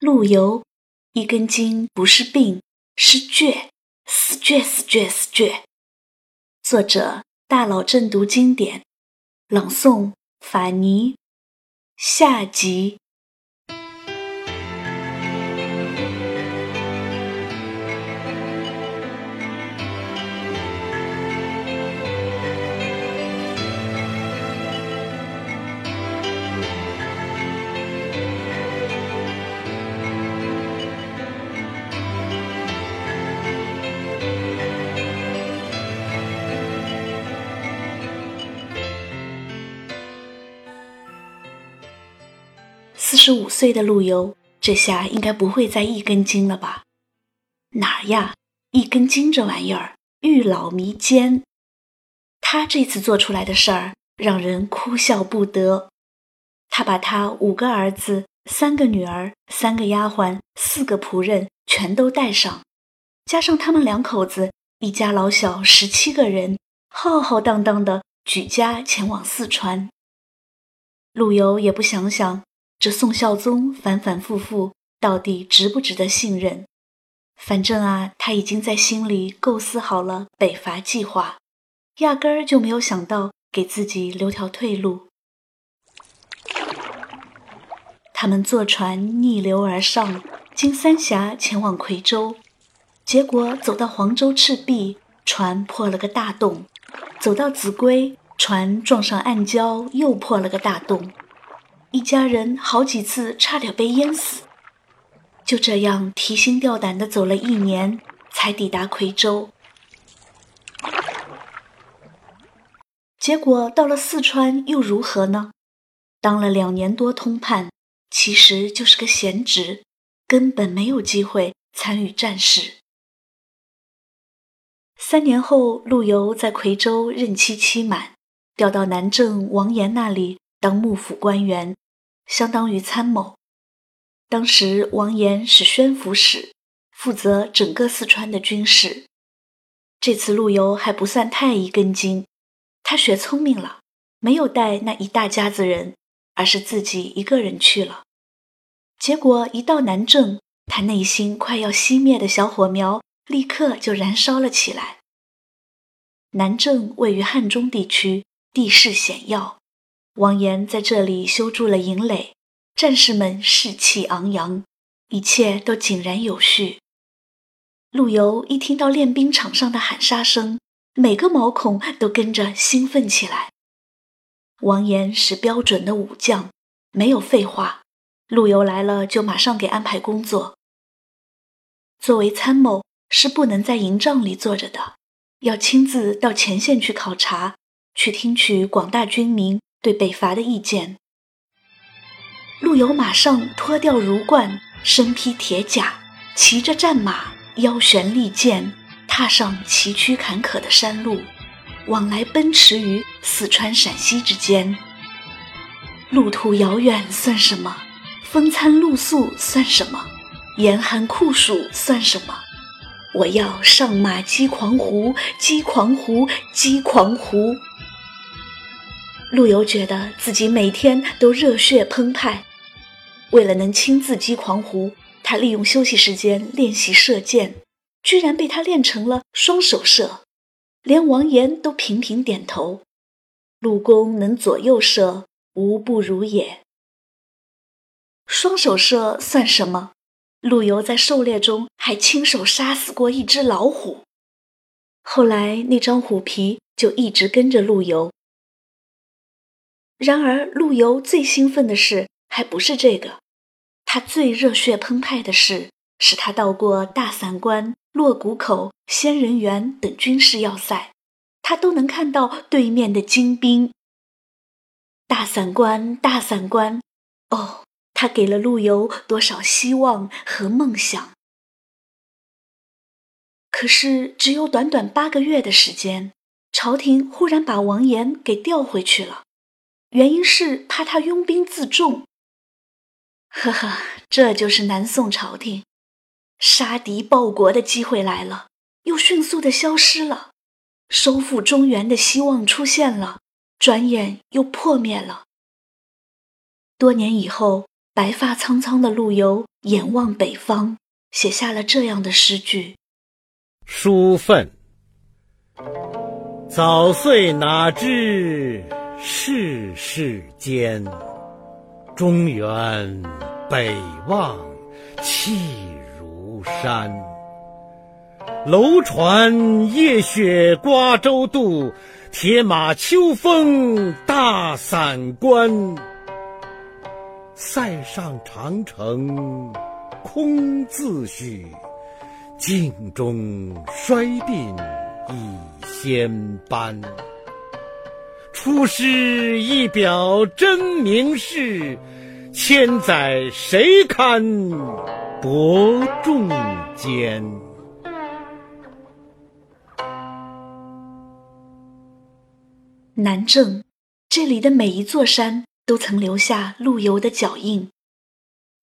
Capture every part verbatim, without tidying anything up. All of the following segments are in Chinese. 陆游一根筋不是病，是倔，死倔死倔死倔。作者大佬正读经典，朗诵法尼。下集。四十五岁的陆游，这下应该不会再一根筋了吧？哪呀，一根筋这玩意儿欲老弥坚。他这次做出来的事儿让人哭笑不得。他把他五个儿子、三个女儿、三个丫鬟、四个仆人全都带上，加上他们两口子，一家老小十七个人，浩浩荡荡地举家前往四川。陆游也不想想，这宋孝宗反反复复到底值不值得信任？反正啊，他已经在心里构思好了北伐计划，压根儿就没有想到给自己留条退路。他们坐船逆流而上，经三峡前往夔州，结果走到黄州赤壁，船破了个大洞；走到秭归，船撞上暗礁，又破了个大洞。一家人好几次差点被淹死，就这样提心吊胆地走了一年，才抵达夔州。结果到了四川又如何呢？当了两年多通判，其实就是个闲职，根本没有机会参与战事。三年后，陆游在夔州任期期满，调到南郑王岩那里当幕府官员，相当于参谋。当时王岩是宣抚使，负责整个四川的军事。这次陆游还不算太一根筋，他学聪明了，没有带那一大家子人，而是自己一个人去了。结果一到南郑，他内心快要熄灭的小火苗立刻就燃烧了起来。南郑位于汉中地区，地势险要，王岩在这里修筑了营垒，战士们士气昂扬，一切都井然有序。陆游一听到练兵场上的喊杀声，每个毛孔都跟着兴奋起来。王岩是标准的武将，没有废话，陆游来了就马上给安排工作。作为参谋，是不能在营帐里坐着的，要亲自到前线去考察，去听取广大军民对北伐的意见。陆游马上脱掉儒冠，身披铁甲，骑着战马，腰悬利剑，踏上崎岖坎坷的山路，往来奔驰于四川陕西之间。路途遥远算什么？风餐露宿算什么？严寒酷暑算什么？我要上马击狂胡，击狂胡，击狂胡。陆游觉得自己每天都热血澎湃，为了能亲自击狂胡，他利用休息时间练习射箭，居然被他练成了双手射，连王岩都频频点头。陆公能左右射，无不如也。双手射算什么？陆游在狩猎中还亲手杀死过一只老虎，后来那张虎皮就一直跟着陆游。然而陆游最兴奋的事还不是这个，他最热血澎湃的事是他到过大散关、洛谷口、仙人原等军事要塞，他都能看到对面的精兵。大散关，大散关，哦，他给了陆游多少希望和梦想。可是只有短短八个月的时间，朝廷忽然把王岩给调回去了，原因是怕他拥兵自重。呵呵，这就是南宋朝廷，杀敌报国的机会来了，又迅速地消失了；收复中原的希望出现了，转眼又破灭了。多年以后，白发苍苍的陆游眼望北方，写下了这样的诗句：书愤早岁哪知世事艰，中原北望气如山。楼船夜雪瓜洲渡，铁马秋风大散关。塞上长城空自许，镜中衰鬓已先斑。出师一表真名世，千载谁堪伯仲间。南郑，这里的每一座山都曾留下陆游的脚印，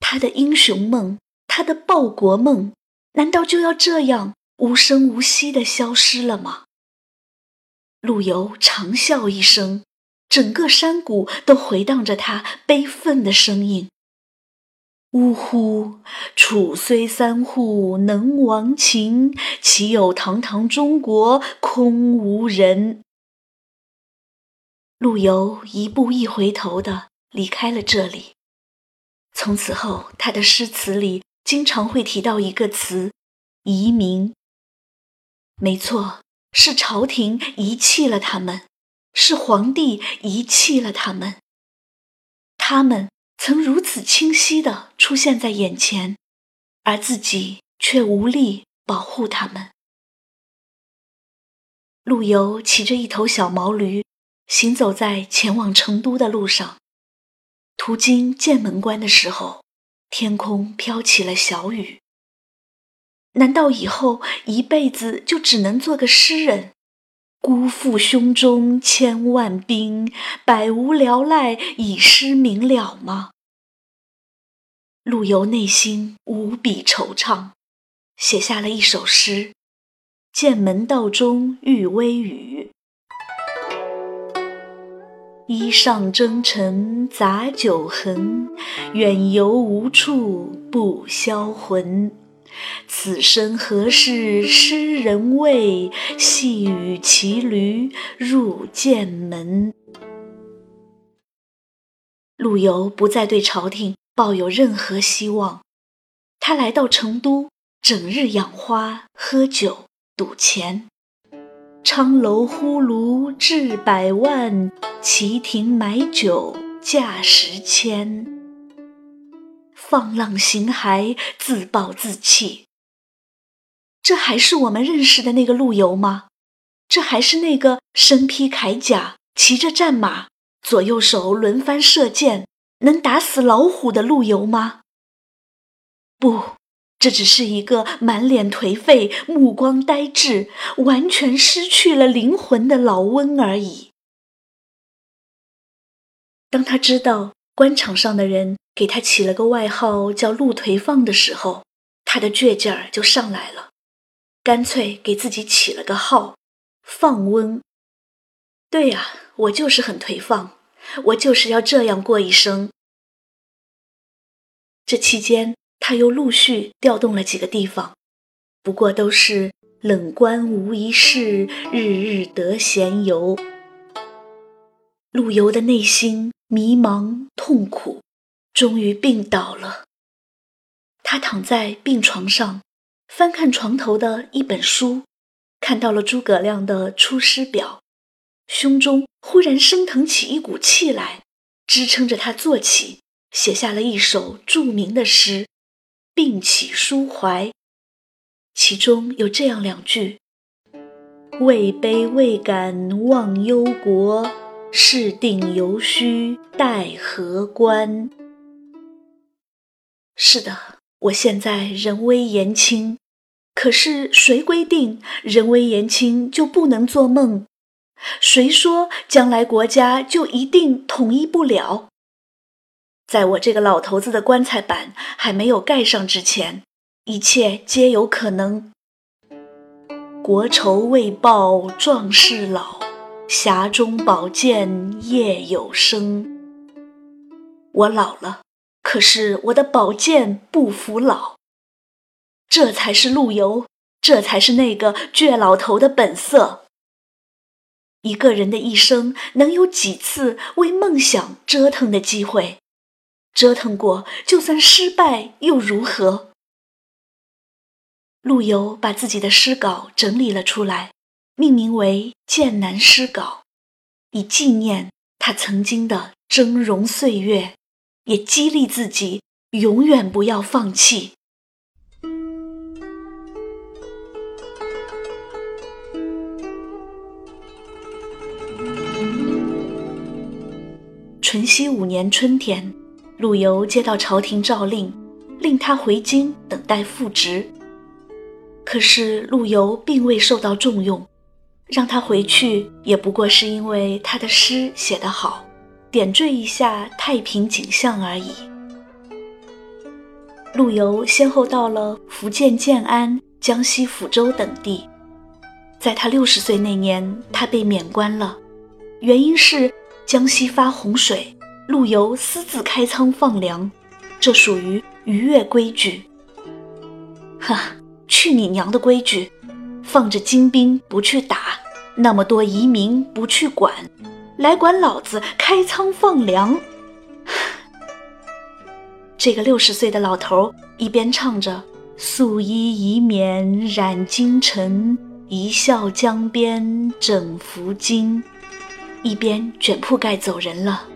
他的英雄梦，他的报国梦，难道就要这样无声无息地消失了吗？陆游长啸一声，整个山谷都回荡着他悲愤的声音。呜呼，楚虽三户能亡秦，岂有堂堂中国空无人。陆游一步一回头地离开了这里。从此后，他的诗词里经常会提到一个词：移民。没错，是朝廷遗弃了他们，是皇帝遗弃了他们。他们曾如此清晰地出现在眼前，而自己却无力保护他们。陆游骑着一头小毛驴，行走在前往成都的路上，途经剑门关的时候，天空飘起了小雨。难道以后一辈子就只能做个诗人？辜负胸中千万兵，百无聊赖以诗名了吗？陆游内心无比惆怅，写下了一首诗：剑门道中遇微雨，衣上征尘杂酒痕，远游无处不销魂。此身何事诗人味，细雨骑驴入剑门。陆游不再对朝廷抱有任何希望，他来到成都，整日养花、喝酒、赌钱。昌楼呼卢掷百万，齐亭买酒价十千。放浪形骸，自暴自弃。这还是我们认识的那个陆游吗？这还是那个身披铠甲，骑着战马，左右手轮番射箭，能打死老虎的陆游吗？不，这只是一个满脸颓废、目光呆滞、完全失去了灵魂的老翁而已。当他知道官场上的人给他起了个外号叫陆颓放的时候，他的倔劲儿就上来了，干脆给自己起了个号：放翁。对呀、啊，我就是很颓放，我就是要这样过一生。这期间，他又陆续调动了几个地方，不过都是冷官无一事，日日得闲游。陆游的内心迷茫痛苦，终于病倒了。他躺在病床上，翻看床头的一本书，看到了诸葛亮的《出师表》，胸中忽然升腾起一股气来，支撑着他坐起，写下了一首著名的诗《病起抒怀》，其中有这样两句：位卑未敢忘忧国，事定犹须待何关。是的，我现在人微言轻，可是谁规定人微言轻就不能做梦？谁说将来国家就一定统一不了？在我这个老头子的棺材板还没有盖上之前，一切皆有可能。国仇未报壮士老，匣中宝剑夜有声。我老了，可是我的宝剑不服老。这才是陆游，这才是那个倔老头的本色。一个人的一生能有几次为梦想折腾的机会？折腾过，就算失败又如何？陆游把自己的诗稿整理了出来，命名为《剑南诗稿》，以纪念他曾经的峥嵘岁月，也激励自己永远不要放弃。淳熙五年春天，陆游接到朝廷诏令，令他回京等待复职。可是陆游并未受到重用，让他回去也不过是因为他的诗写得好，点缀一下太平景象而已。陆游先后到了福建建安、江西抚州等地。在他六十岁那年，他被免官了，原因是江西发洪水，陆游私自开仓放粮，这属于逾越规矩。哈，去你娘的规矩！放着精兵不去打，那么多移民不去管，来管老子开仓放粮。这个六十岁的老头一边唱着素衣移免染京尘，一笑江边枕福巾，一边卷铺盖走人了。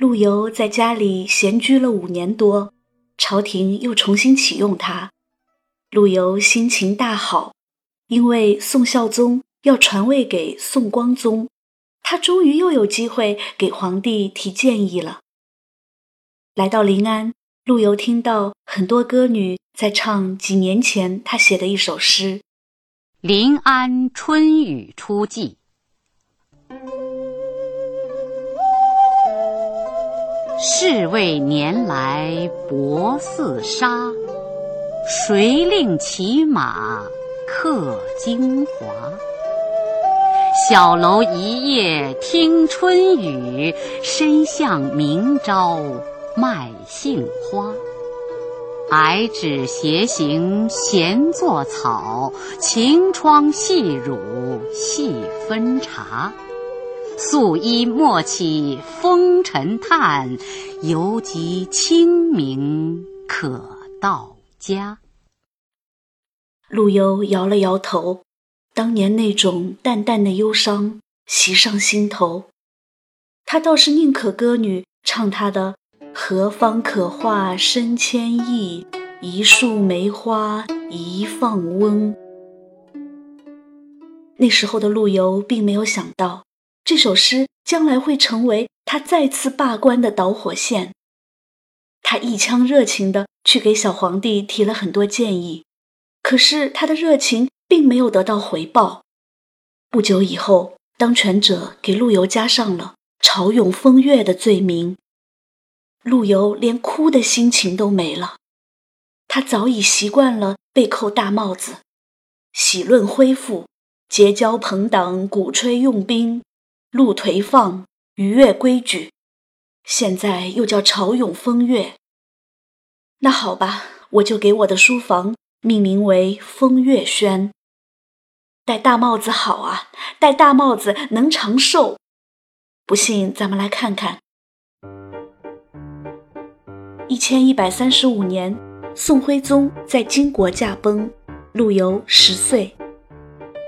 陆游在家里闲居了五年多，朝廷又重新启用他。陆游心情大好，因为宋孝宗要传位给宋光宗，他终于又有机会给皇帝提建议了。来到临安，陆游听到很多歌女在唱几年前他写的一首诗《临安春雨初霁》。是谓年来薄似纱，谁令骑马客京华？小楼一夜听春雨，深巷明朝卖杏花。矮指斜行闲作草，晴窗细乳细分茶。素衣莫起风尘叹，犹及清明可到家。陆游摇了摇头，当年那种淡淡的忧伤袭上心头。他倒是宁可歌女唱他的何方可化身千亿，一树梅花一放翁。那时候的陆游并没有想到这首诗将来会成为他再次罢官的导火线。他一腔热情地去给小皇帝提了很多建议，可是他的热情并没有得到回报。不久以后，当权者给陆游加上了嘲咏风月的罪名，陆游连哭的心情都没了。他早已习惯了被扣大帽子，喜论恢复，结交朋党，鼓吹用兵，陆颓放，逾越规矩，现在又叫嘲咏风月。那好吧，我就给我的书房命名为风月轩。戴大帽子好啊，戴大帽子能长寿。不信咱们来看看。一千一百三十五年，宋徽宗在金国驾崩，陆游十岁。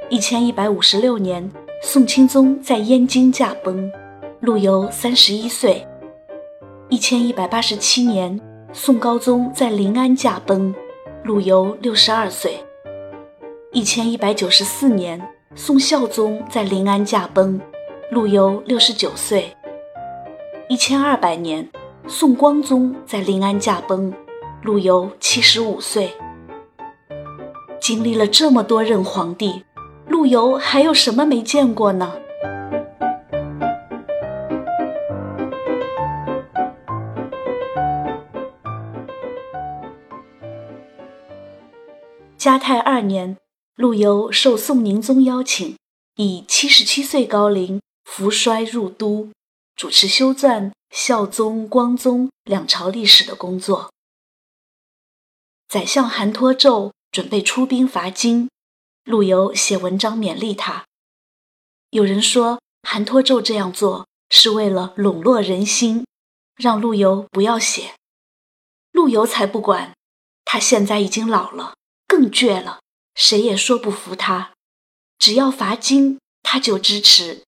一千一百五十六年，宋钦宗在燕京驾崩，陆游三十一岁。一千一百八十七年，宋高宗在临安驾崩，陆游六十二岁。一千一百九十四年，宋孝宗在临安驾崩，陆游六十九岁。一千二百年，宋光宗在临安驾崩，陆游七十五岁。经历了这么多任皇帝，陆游还有什么没见过呢？嘉泰二年，陆游受宋宁宗邀请，以七十七岁高龄扶衰入都，主持修撰孝宗、光宗两朝历史的工作。宰相韩托胄准备出兵伐金，陆游写文章勉励他。有人说，韩托胄这样做是为了笼络人心，让陆游不要写。陆游才不管，他现在已经老了，更倔了，谁也说不服他。只要伐金，他就支持。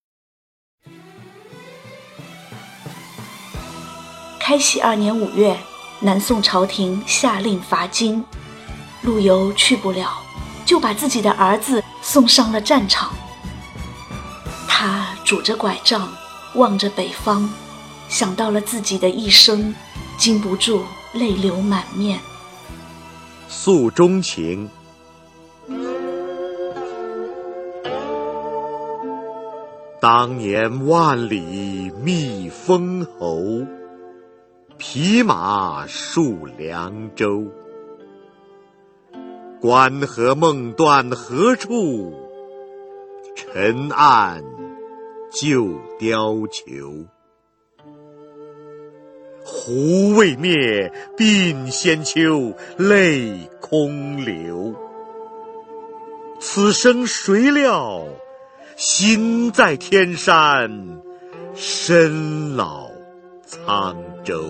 开禧二年五月，南宋朝廷下令伐金，陆游去不了，就把自己的儿子送上了战场。他拄着拐杖，望着北方，想到了自己的一生，禁不住泪流满面。诉衷情。当年万里觅封侯，匹马戍凉州。关河梦断何处？尘暗旧貂裘。胡未灭，鬓先秋，泪空流。此生谁料，心在天山，身老沧州。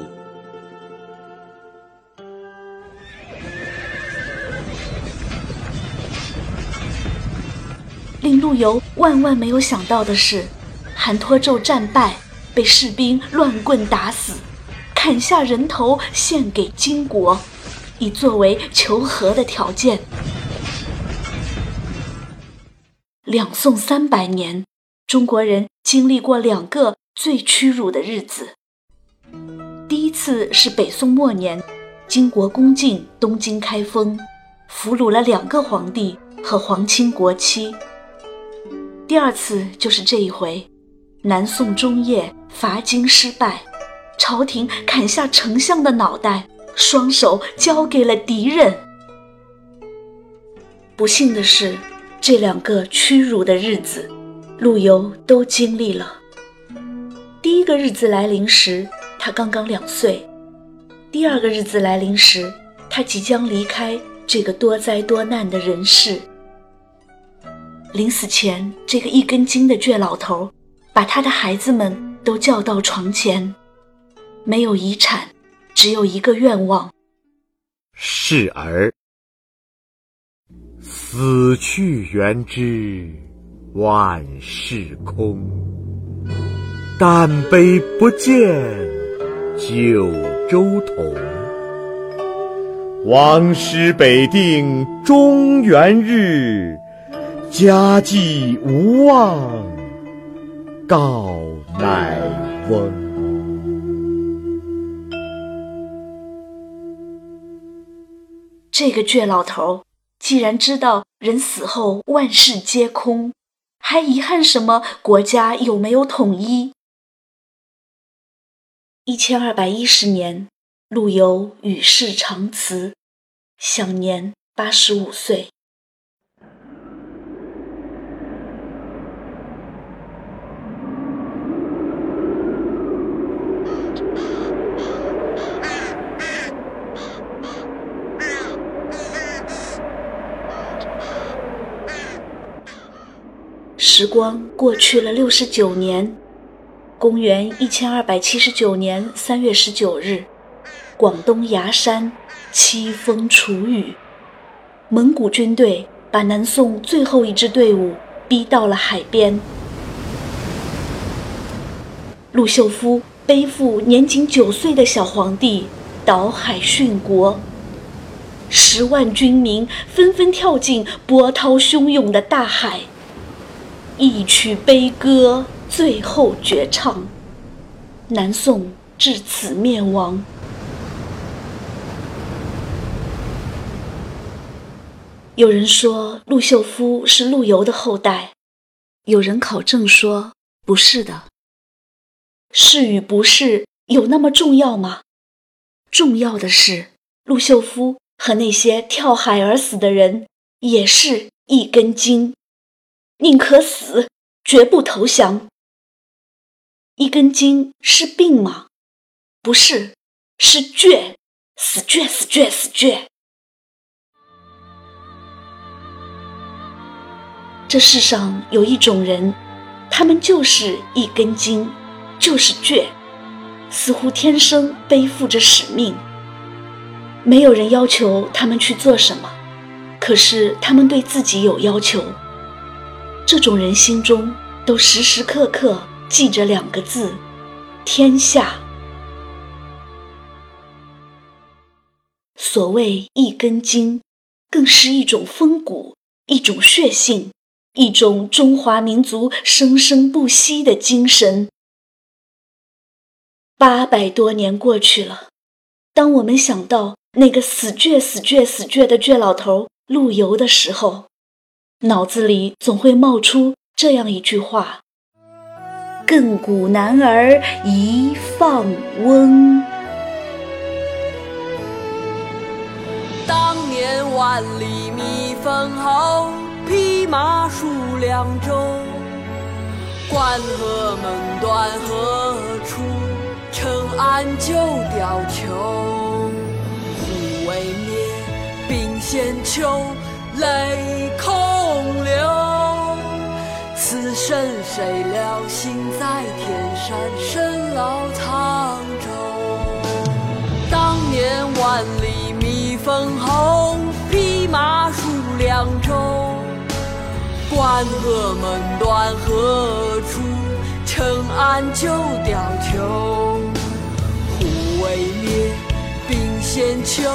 令陆游万万没有想到的是，韩托胄战败，被士兵乱棍打死，砍下人头献给金国，以作为求和的条件。两宋三百年，中国人经历过两个最屈辱的日子。第一次是北宋末年，金国攻进东京开封，俘虏了两个皇帝和皇亲国戚。第二次就是这一回，南宋中叶伐金失败，朝廷砍下丞相的脑袋，双手交给了敌人。不幸的是，这两个屈辱的日子，陆游都经历了。第一个日子来临时，他刚刚两岁；第二个日子来临时，他即将离开这个多灾多难的人世。临死前，这个一根筋的倔老头把他的孩子们都叫到床前，没有遗产，只有一个愿望：侍儿。死去元知万事空，但悲不见九州同。王师北定中原日，家祭无忘告乃翁。这个倔老头既然知道人死后万事皆空，还遗憾什么国家有没有统一？一千二百一十年，陆游与世长辞，享年八十五岁。时光过去了六十九年，公元一千二百七十九年三月十九日，广东崖山凄风楚雨，蒙古军队把南宋最后一支队伍逼到了海边。陆秀夫背负年仅九岁的小皇帝倒海殉国，十万军民纷纷跳进波涛汹涌的大海。一曲悲歌最后绝唱，南宋至此灭亡。有人说陆秀夫是陆游的后代，有人考证说不是的。是与不是有那么重要吗？重要的是，陆秀夫和那些跳海而死的人也是一根筋，宁可死，绝不投降。一根筋是病吗？不是，是倔，死倔，死倔，死倔。这世上有一种人，他们就是一根筋，就是倔，似乎天生背负着使命。没有人要求他们去做什么，可是他们对自己有要求。这种人心中都时时刻刻记着两个字：天下。所谓一根筋，更是一种风骨，一种血性，一种中华民族生生不息的精神。八百多年过去了，当我们想到那个死倔死倔死倔的倔老头陆游的时候，脑子里总会冒出这样一句话：亘古男儿一放翁。当年万里觅封侯，披麻戍梁州。关河梦断何处？成安旧吊球。虎为兀，冰先秋，泪空流。此身谁料，心在天山，身老沧州。当年万里觅封侯，披麻戍梁州。关河梦断何处？成安旧吊球。虎为兀，冰先秋，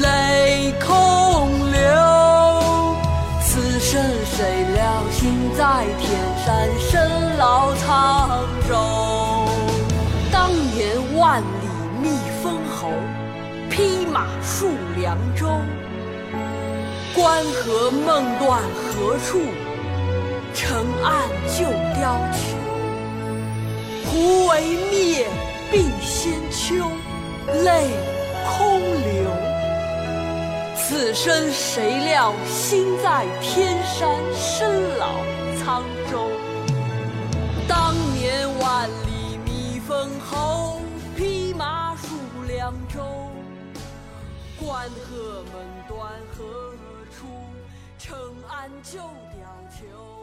泪空流。此身谁料，心在天山，身老沧州。当年万里觅封侯，披麻戍梁州。关河梦断何处？成安旧吊球。胡为兀，鬓先秋，泪空流。此身谁料，心在天山，身老沧州。当年万里觅封侯，披麻戍梁州。关河梦断何处？成安旧吊球。